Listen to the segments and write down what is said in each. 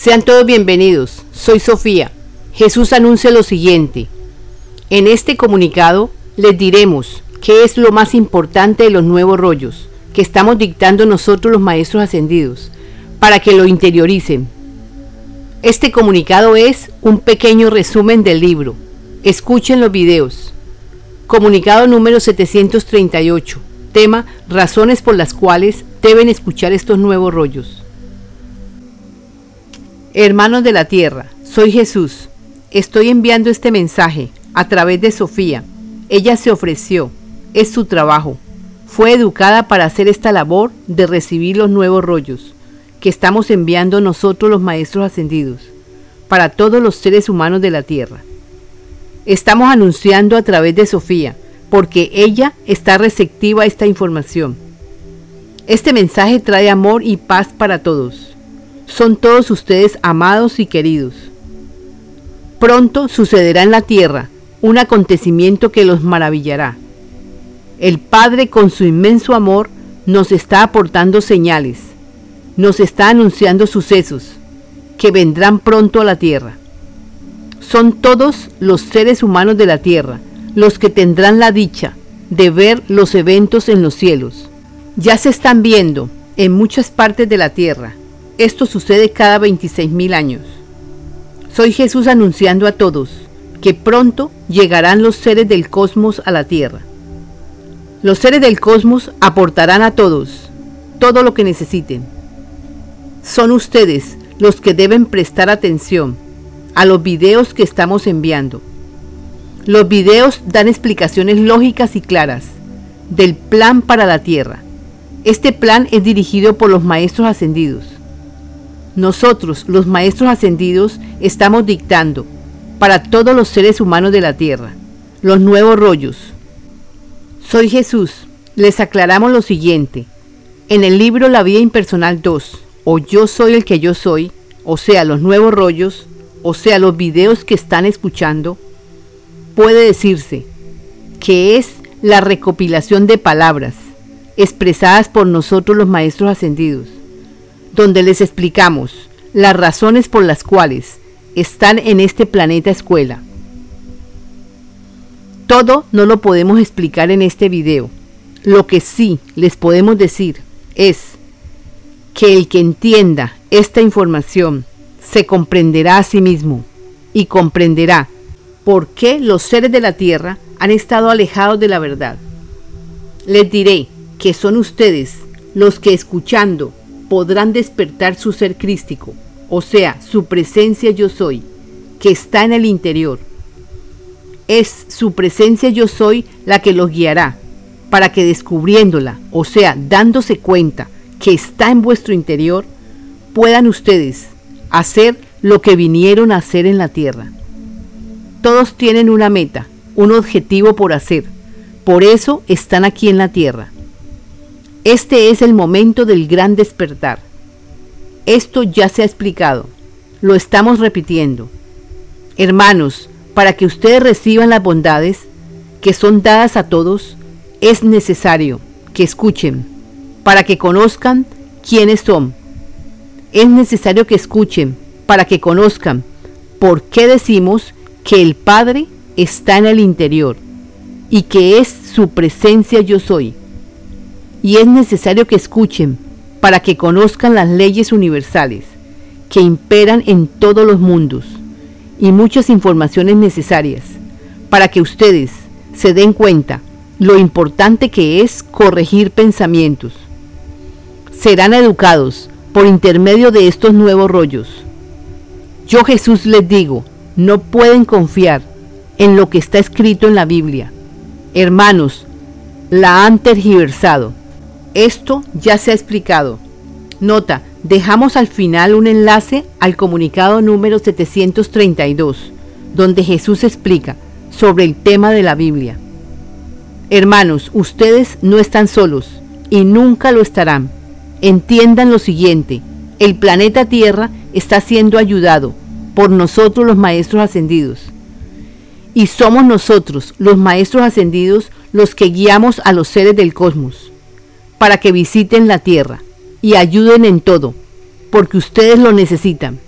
Sean todos bienvenidos, soy Sofía. Jesús anuncia lo siguiente. En este comunicado les diremos qué es lo más importante de los nuevos rollos que estamos dictando nosotros los Maestros Ascendidos, para que lo interioricen. Este comunicado es un pequeño resumen del libro. Escuchen los videos. Comunicado número 738. Tema: razones por las cuales deben escuchar estos nuevos rollos. Hermanos de la Tierra, soy Jesús. Estoy enviando este mensaje a través de Sofía. Ella se ofreció. Es su trabajo. Fue educada para hacer esta labor de recibir los nuevos rollos que estamos enviando nosotros los Maestros Ascendidos para todos los seres humanos de la Tierra. Estamos anunciando a través de Sofía porque ella está receptiva a esta información. Este mensaje trae amor y paz para todos. Son todos ustedes amados y queridos. Pronto sucederá en la Tierra un acontecimiento que los maravillará. El Padre, con su inmenso amor, nos está aportando señales, nos está anunciando sucesos que vendrán pronto a la Tierra. Son todos los seres humanos de la Tierra los que tendrán la dicha de ver los eventos en los cielos. Ya se están viendo en muchas partes de la Tierra. Esto sucede cada 26.000 años. Soy Jesús anunciando a todos que pronto llegarán los seres del cosmos a la Tierra. Los seres del cosmos aportarán a todos todo lo que necesiten. Son ustedes los que deben prestar atención a los videos que estamos enviando. Los videos dan explicaciones lógicas y claras del plan para la Tierra. Este plan es dirigido por los Maestros Ascendidos. Nosotros, los Maestros Ascendidos, estamos dictando para todos los seres humanos de la Tierra los nuevos rollos. Soy Jesús. Les aclaramos lo siguiente. En el libro La Vida Impersonal 2, o Yo Soy el que Yo Soy, o sea, los nuevos rollos, o sea, los videos que están escuchando, puede decirse que es la recopilación de palabras expresadas por nosotros los Maestros Ascendidos, donde les explicamos las razones por las cuales están en este planeta escuela. Todo no lo podemos explicar en este video. Lo que sí les podemos decir es que el que entienda esta información se comprenderá a sí mismo y comprenderá por qué los seres de la Tierra han estado alejados de la verdad. Les diré que son ustedes los que, escuchando, podrán despertar su ser crístico, o sea, su presencia yo soy, que está en el interior. Es su presencia yo soy la que los guiará, para que descubriéndola, o sea, dándose cuenta que está en vuestro interior, puedan ustedes hacer lo que vinieron a hacer en la Tierra. Todos tienen una meta, un objetivo por hacer, por eso están aquí en la Tierra. Este es el momento del gran despertar. Esto ya se ha explicado, lo estamos repitiendo. Hermanos, para que ustedes reciban las bondades que son dadas a todos, es necesario que escuchen, para que conozcan quiénes son. Es necesario que escuchen, para que conozcan por qué decimos que el Padre está en el interior y que es su presencia yo soy. Y es necesario que escuchen, para que conozcan las leyes universales que imperan en todos los mundos, y muchas informaciones necesarias para que ustedes se den cuenta lo importante que es corregir pensamientos. Serán educados por intermedio de estos nuevos rollos. Yo Jesús les digo, no pueden confiar en lo que está escrito en la Biblia. Hermanos, la han tergiversado. Esto ya se ha explicado. Nota: dejamos al final un enlace al comunicado número 732, donde Jesús explica sobre el tema de la Biblia. Hermanos, ustedes no están solos y nunca lo estarán. Entiendan lo siguiente: el planeta Tierra está siendo ayudado por nosotros los Maestros Ascendidos. Y somos nosotros, los Maestros Ascendidos, los que guiamos a los seres del cosmos para que visiten la Tierra y ayuden en todo, porque ustedes lo necesitan.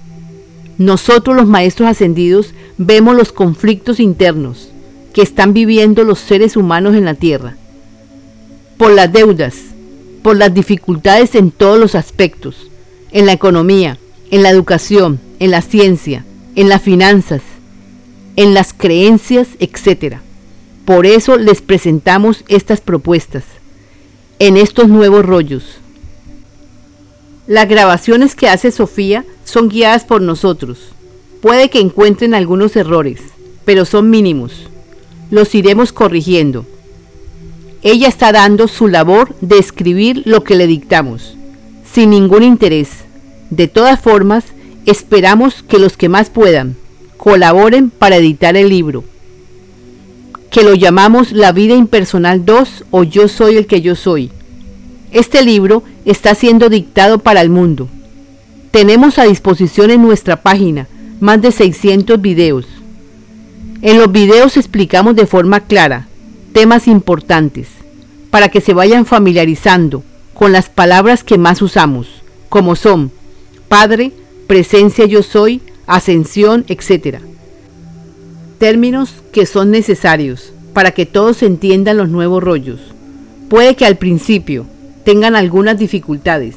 Nosotros los maestros ascendidos vemos los conflictos internos que están viviendo los seres humanos en la Tierra, por las deudas, por las dificultades en todos los aspectos, en la economía, en la educación, en la ciencia, en las finanzas, en las creencias, etc. Por eso les presentamos estas propuestas en estos nuevos rollos. Las grabaciones que hace Sofía son guiadas por nosotros. Puede que encuentren algunos errores, pero son mínimos. Los iremos corrigiendo. Ella está dando su labor de escribir lo que le dictamos, sin ningún interés. De todas formas, esperamos que los que más puedan colaboren para editar el libro, que lo llamamos La Vida Impersonal 2 o Yo Soy el que Yo Soy. Este libro está siendo dictado para el mundo. Tenemos a disposición en nuestra página más de 600 videos. En los videos explicamos de forma clara temas importantes para que se vayan familiarizando con las palabras que más usamos, como son Padre, Presencia Yo Soy, Ascensión, etc. Términos que son necesarios para que todos entiendan los nuevos rollos. Puede que al principio tengan algunas dificultades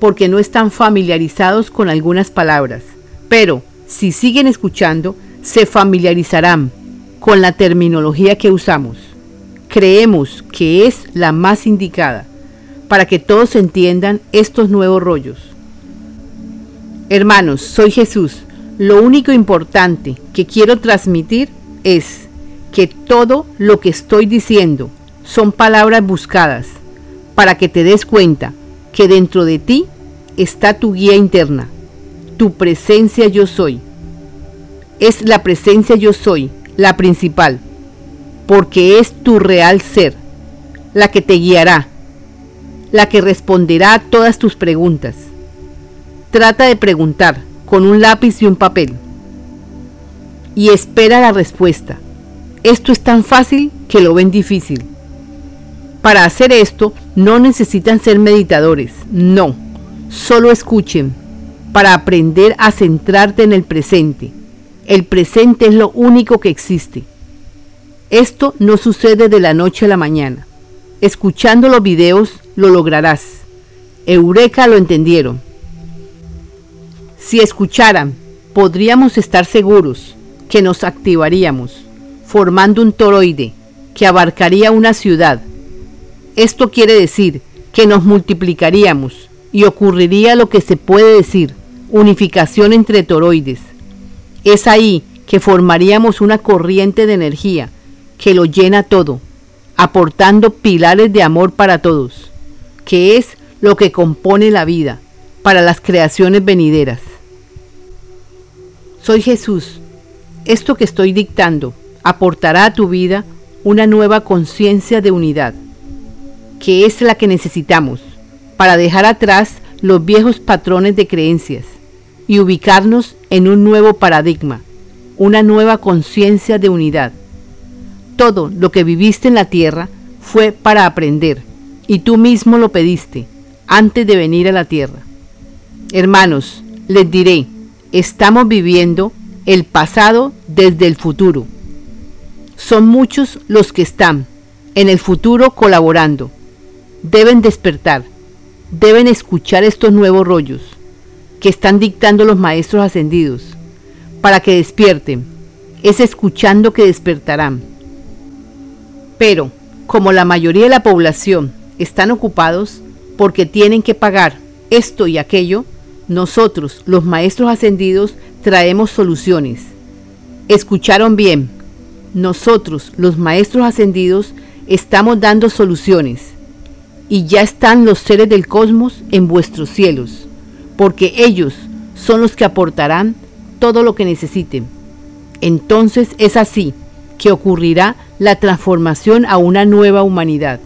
porque no están familiarizados con algunas palabras, pero si siguen escuchando se familiarizarán con la terminología que usamos. Creemos que es la más indicada para que todos entiendan estos nuevos rollos. Hermanos, soy Jesús. Lo único importante que quiero transmitir es que todo lo que estoy diciendo son palabras buscadas para que te des cuenta que dentro de ti está tu guía interna, tu presencia yo soy. Es la presencia yo soy, la principal, porque es tu real ser, la que te guiará, la que responderá a todas tus preguntas. Trata de preguntar con un lápiz y un papel y espera la respuesta. Esto es tan fácil que lo ven difícil. Para hacer esto no necesitan ser meditadores, no, solo escuchen para aprender a centrarte en el presente. El presente es lo único que existe. Esto no sucede de la noche a la mañana. Escuchando los videos lo lograrás. Eureka, lo entendieron. Si escucharan, podríamos estar seguros que nos activaríamos, formando un toroide que abarcaría una ciudad. Esto quiere decir que nos multiplicaríamos y ocurriría lo que se puede decir, unificación entre toroides. Es ahí que formaríamos una corriente de energía que lo llena todo, aportando pilares de amor para todos, que es lo que compone la vida para las creaciones venideras. Soy Jesús. Esto que estoy dictando aportará a tu vida una nueva conciencia de unidad, que es la que necesitamos para dejar atrás los viejos patrones de creencias y ubicarnos en un nuevo paradigma, una nueva conciencia de unidad. Todo lo que viviste en la Tierra fue para aprender, y tú mismo lo pediste antes de venir a la Tierra. Hermanos, les diré, estamos viviendo el pasado desde el futuro. Son muchos los que están en el futuro colaborando. Deben despertar, deben escuchar estos nuevos rollos que están dictando los maestros ascendidos, para que despierten. Es escuchando que despertarán. Pero, como la mayoría de la población están ocupados porque tienen que pagar esto y aquello, nosotros, los maestros ascendidos, traemos soluciones. ¿Escucharon bien? Nosotros, los maestros ascendidos, estamos dando soluciones. Y ya están los seres del cosmos en vuestros cielos, porque ellos son los que aportarán todo lo que necesiten. Entonces es así que ocurrirá la transformación a una nueva humanidad.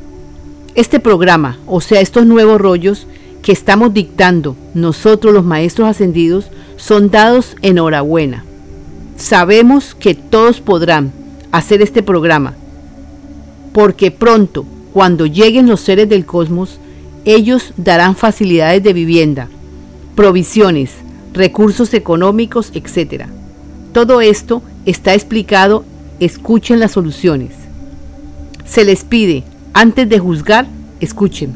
Este programa, o sea, estos nuevos rollos que estamos dictando nosotros los maestros ascendidos, son dados enhorabuena. Sabemos que todos podrán hacer este programa, porque pronto, cuando lleguen los seres del cosmos, ellos darán facilidades de vivienda, provisiones, recursos económicos, etc. Todo esto está explicado, escuchen las soluciones. Se les pide, antes de juzgar, escuchen.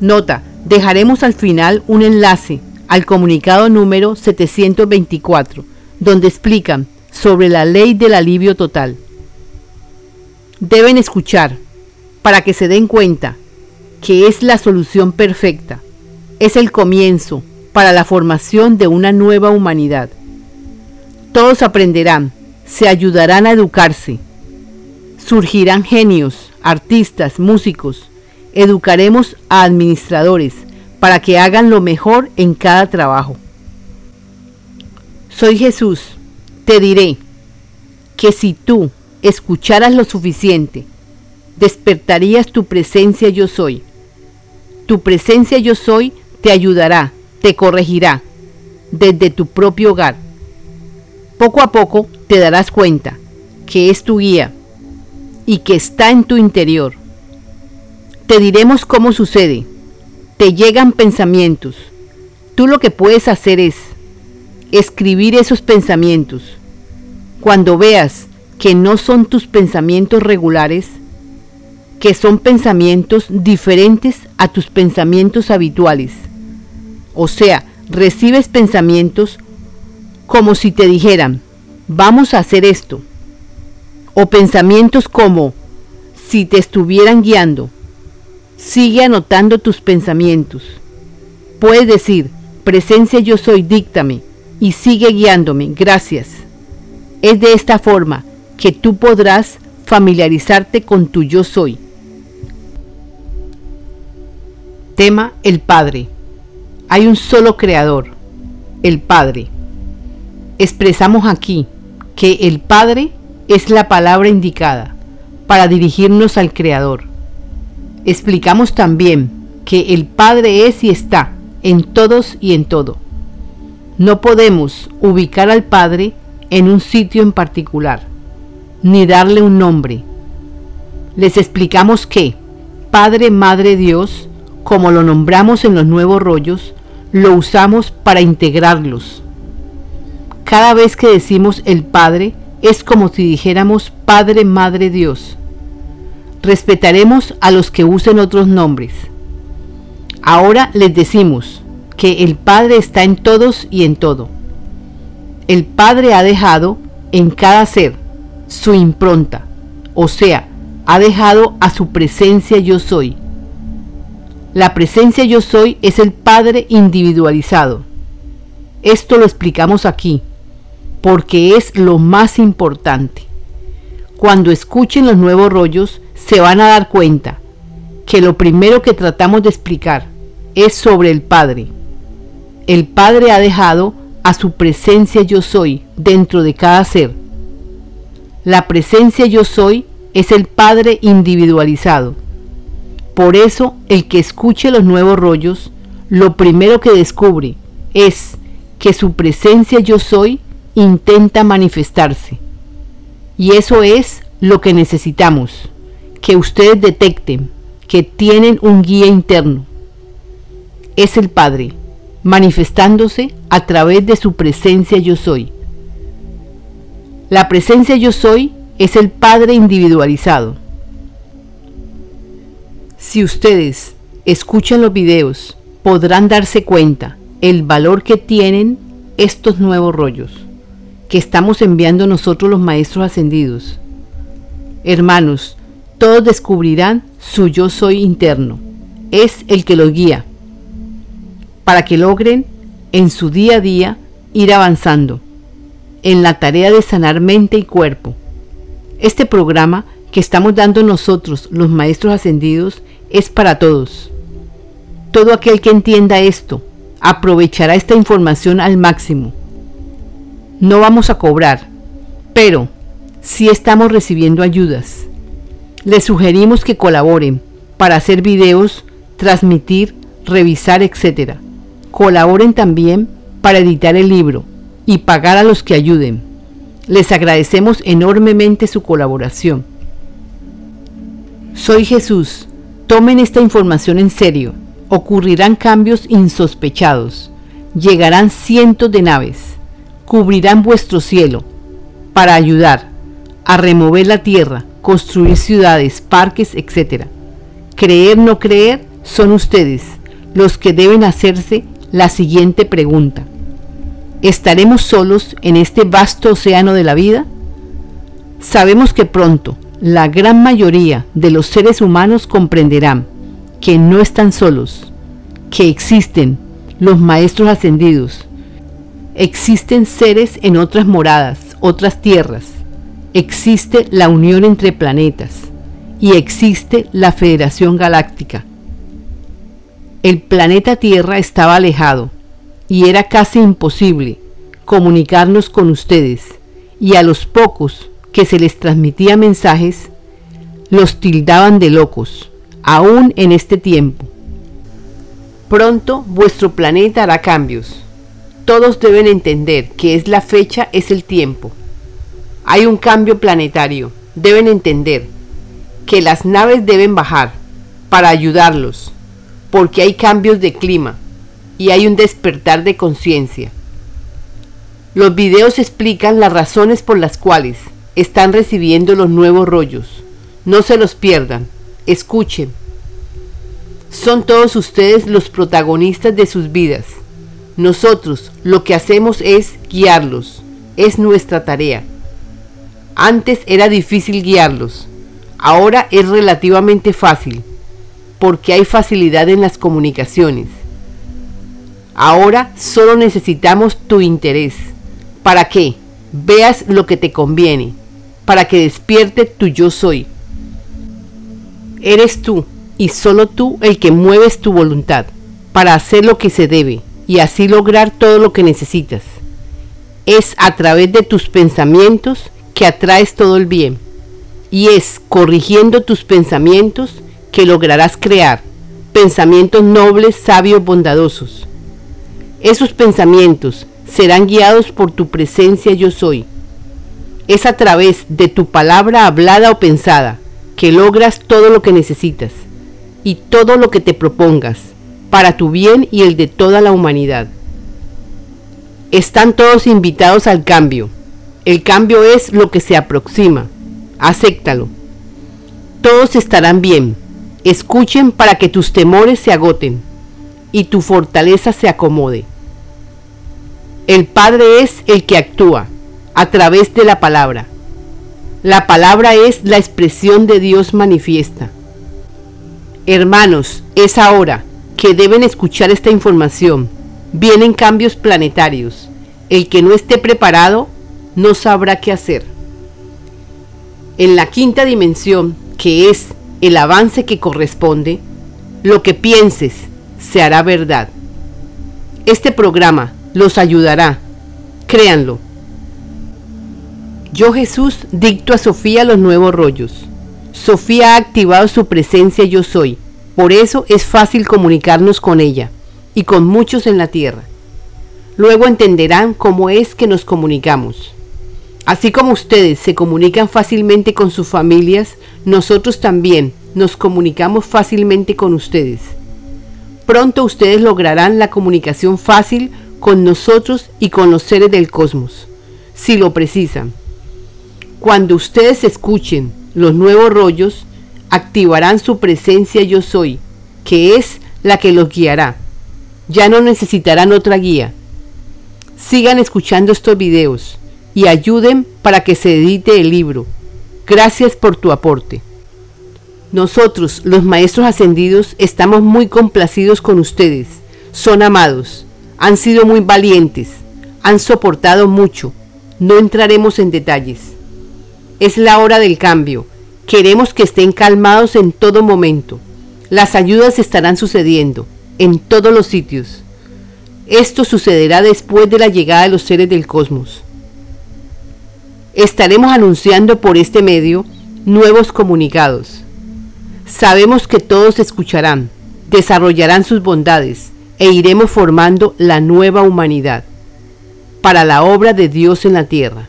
Nota, dejaremos al final un enlace al comunicado número 724, donde explican sobre la ley del alivio total. Deben escuchar para que se den cuenta que es la solución perfecta. Es el comienzo para la formación de una nueva humanidad. Todos aprenderán, se ayudarán a educarse. Surgirán genios, artistas, músicos. Educaremos a administradores para que hagan lo mejor en cada trabajo. Soy Jesús. Te diré que si tú escucharas lo suficiente, despertarías tu presencia yo soy. Tu presencia yo soy te ayudará, te corregirá desde tu propio hogar. Poco a poco te darás cuenta que es tu guía y que está en tu interior. Te diremos cómo sucede. Te llegan pensamientos. Tú lo que puedes hacer es escribir esos pensamientos. Cuando veas que no son tus pensamientos regulares, que son pensamientos diferentes a tus pensamientos habituales. O sea, recibes pensamientos como si te dijeran, vamos a hacer esto. O pensamientos como si te estuvieran guiando. Sigue anotando tus pensamientos. Puedes decir, presencia yo soy, díctame y sigue guiándome, gracias. Es de esta forma que tú podrás familiarizarte con tu yo soy. Tema: el Padre. Hay un solo creador, el Padre. Expresamos aquí que el Padre es la palabra indicada para dirigirnos al Creador. Explicamos también que el Padre es y está en todos y en todo. No podemos ubicar al Padre en un sitio en particular, ni darle un nombre. Les explicamos que Padre, Madre, Dios, como lo nombramos en los Nuevos Rollos, lo usamos para integrarlos. Cada vez que decimos el Padre, es como si dijéramos Padre, Madre, Dios. Respetaremos a los que usen otros nombres. Ahora les decimos que el Padre está en todos y en todo. El Padre ha dejado en cada ser su impronta, o sea, ha dejado a su presencia yo soy. La presencia yo soy es el Padre individualizado. Esto lo explicamos aquí, porque es lo más importante. Cuando escuchen los Nuevos Rollos, se van a dar cuenta que lo primero que tratamos de explicar es sobre el Padre. El Padre ha dejado a su presencia yo soy dentro de cada ser. La presencia yo soy es el Padre individualizado. Por eso, el que escuche los Nuevos Rollos, lo primero que descubre es que su presencia yo soy intenta manifestarse. Y eso es lo que necesitamos, que ustedes detecten que tienen un guía interno. Es el Padre, manifestándose a través de su presencia yo soy. La presencia yo soy es el Padre individualizado. Si ustedes escuchan los videos, podrán darse cuenta el valor que tienen estos Nuevos Rollos que estamos enviando nosotros los Maestros Ascendidos. Hermanos, todos descubrirán su yo soy interno. Es el que los guía para que logren en su día a día ir avanzando en la tarea de sanar mente y cuerpo. Este programa que estamos dando nosotros, los Maestros Ascendidos, es para todos. Todo aquel que entienda esto aprovechará esta información al máximo. No vamos a cobrar, pero sí estamos recibiendo ayudas. Les sugerimos que colaboren para hacer videos, transmitir, revisar, etc. Colaboren también para editar el libro y pagar a los que ayuden. Les agradecemos enormemente su colaboración. Soy Jesús. Tomen esta información en serio. Ocurrirán cambios insospechados, llegarán cientos de naves, cubrirán vuestro cielo para ayudar a remover la tierra, construir ciudades, parques, etc. Creer, no creer, son ustedes los que deben hacerse la siguiente pregunta. ¿Estaremos solos en este vasto océano de la vida? Sabemos que pronto la gran mayoría de los seres humanos comprenderán que no están solos, que existen los maestros ascendidos, existen seres en otras moradas, otras tierras, existe la unión entre planetas y existe la Federación Galáctica. El planeta Tierra estaba alejado y era casi imposible comunicarnos con ustedes, y a los pocos que se les transmitía mensajes los tildaban de locos, aún en este tiempo. Pronto vuestro planeta hará cambios. Todos deben entender que es la fecha, es el tiempo. Hay un cambio planetario. Deben entender que las naves deben bajar para ayudarlos, porque hay cambios de clima y hay un despertar de conciencia. Los videos explican las razones por las cuales están recibiendo los nuevos rollos. No se los pierdan. Escuchen. Son todos ustedes los protagonistas de sus vidas. Nosotros lo que hacemos es guiarlos. Es nuestra tarea. Antes era difícil guiarlos. Ahora es relativamente fácil, porque hay facilidad en las comunicaciones. Ahora solo necesitamos tu interés, para que veas lo que te conviene, para que despierte tu yo soy. Eres tú, y solo tú, el que mueves tu voluntad para hacer lo que se debe y así lograr todo lo que necesitas. Es a través de tus pensamientos que atraes todo el bien, y es corrigiendo tus pensamientos que lograrás crear pensamientos nobles, sabios, bondadosos. Esos pensamientos serán guiados por tu presencia yo soy. Es a través de tu palabra hablada o pensada que logras todo lo que necesitas y todo lo que te propongas para tu bien y el de toda la humanidad. Están todos invitados al cambio. El cambio es lo que se aproxima. Acéptalo. Todos estarán bien. Escuchen para que tus temores se agoten y tu fortaleza se acomode. El Padre es el que actúa a través de la palabra. La palabra es la expresión de Dios manifiesta. Hermanos, es ahora que deben escuchar esta información. Vienen cambios planetarios. El que no esté preparado no sabrá qué hacer. En la quinta dimensión, que es el avance que corresponde, lo que pienses se hará verdad. Este programa los ayudará, créanlo. Yo Jesús dicto a Sofía los nuevos rollos. Sofía ha activado su presencia yo soy, por eso es fácil comunicarnos con ella y con muchos en la tierra. Luego entenderán cómo es que nos comunicamos. Así como ustedes se comunican fácilmente con sus familias, nosotros también nos comunicamos fácilmente con ustedes. Pronto ustedes lograrán la comunicación fácil con nosotros y con los seres del cosmos, si lo precisan. Cuando ustedes escuchen los nuevos rollos, activarán su presencia yo soy, que es la que los guiará. Ya no necesitarán otra guía. Sigan escuchando estos videos y ayuden para que se edite el libro. Gracias por tu aporte. Nosotros, los Maestros Ascendidos, estamos muy complacidos con ustedes. Son amados, han sido muy valientes, han soportado mucho. No entraremos en detalles. Es la hora del cambio. Queremos que estén calmados en todo momento. Las ayudas estarán sucediendo en todos los sitios. Esto sucederá después de la llegada de los seres del cosmos. Estaremos anunciando por este medio nuevos comunicados. Sabemos que todos escucharán, desarrollarán sus bondades e iremos formando la nueva humanidad para la obra de Dios en la tierra.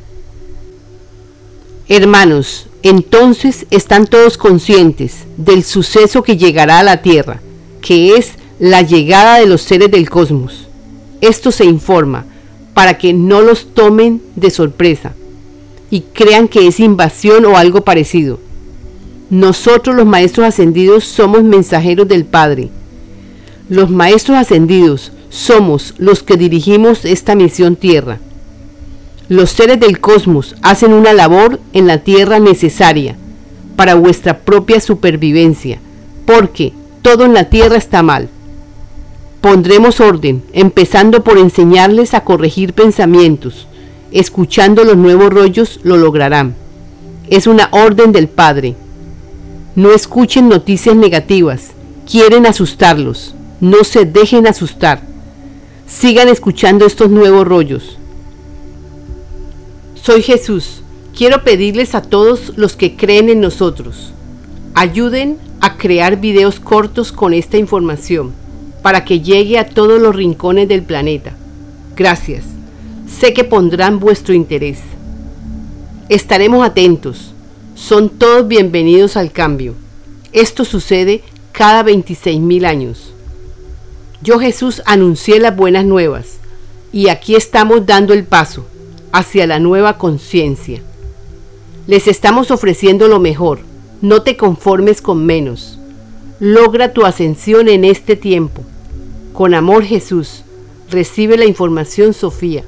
Hermanos, entonces están todos conscientes del suceso que llegará a la tierra, que es la llegada de los seres del cosmos. Esto se informa para que no los tomen de sorpresa y crean que es invasión o algo parecido. Nosotros los Maestros Ascendidos somos mensajeros del Padre. Los Maestros Ascendidos somos los que dirigimos esta misión Tierra. Los seres del cosmos hacen una labor en la Tierra necesaria para vuestra propia supervivencia, porque todo en la Tierra está mal. Pondremos orden, empezando por enseñarles a corregir pensamientos. Escuchando los nuevos rollos lo lograrán. Es una orden del Padre. No escuchen noticias negativas. Quieren asustarlos. No se dejen asustar. Sigan escuchando estos nuevos rollos. Soy Jesús. Quiero pedirles a todos los que creen en nosotros, ayuden a crear videos cortos con esta información para que llegue a todos los rincones del planeta. Gracias. Sé que pondrán vuestro interés. Estaremos atentos. Son todos bienvenidos al cambio. Esto sucede cada 26.000 años. Yo, Jesús, anuncié las buenas nuevas y aquí estamos dando el paso hacia la nueva conciencia. Les estamos ofreciendo lo mejor. No te conformes con menos. Logra tu ascensión en este tiempo. Con amor, Jesús. Recibe la información, Sofía.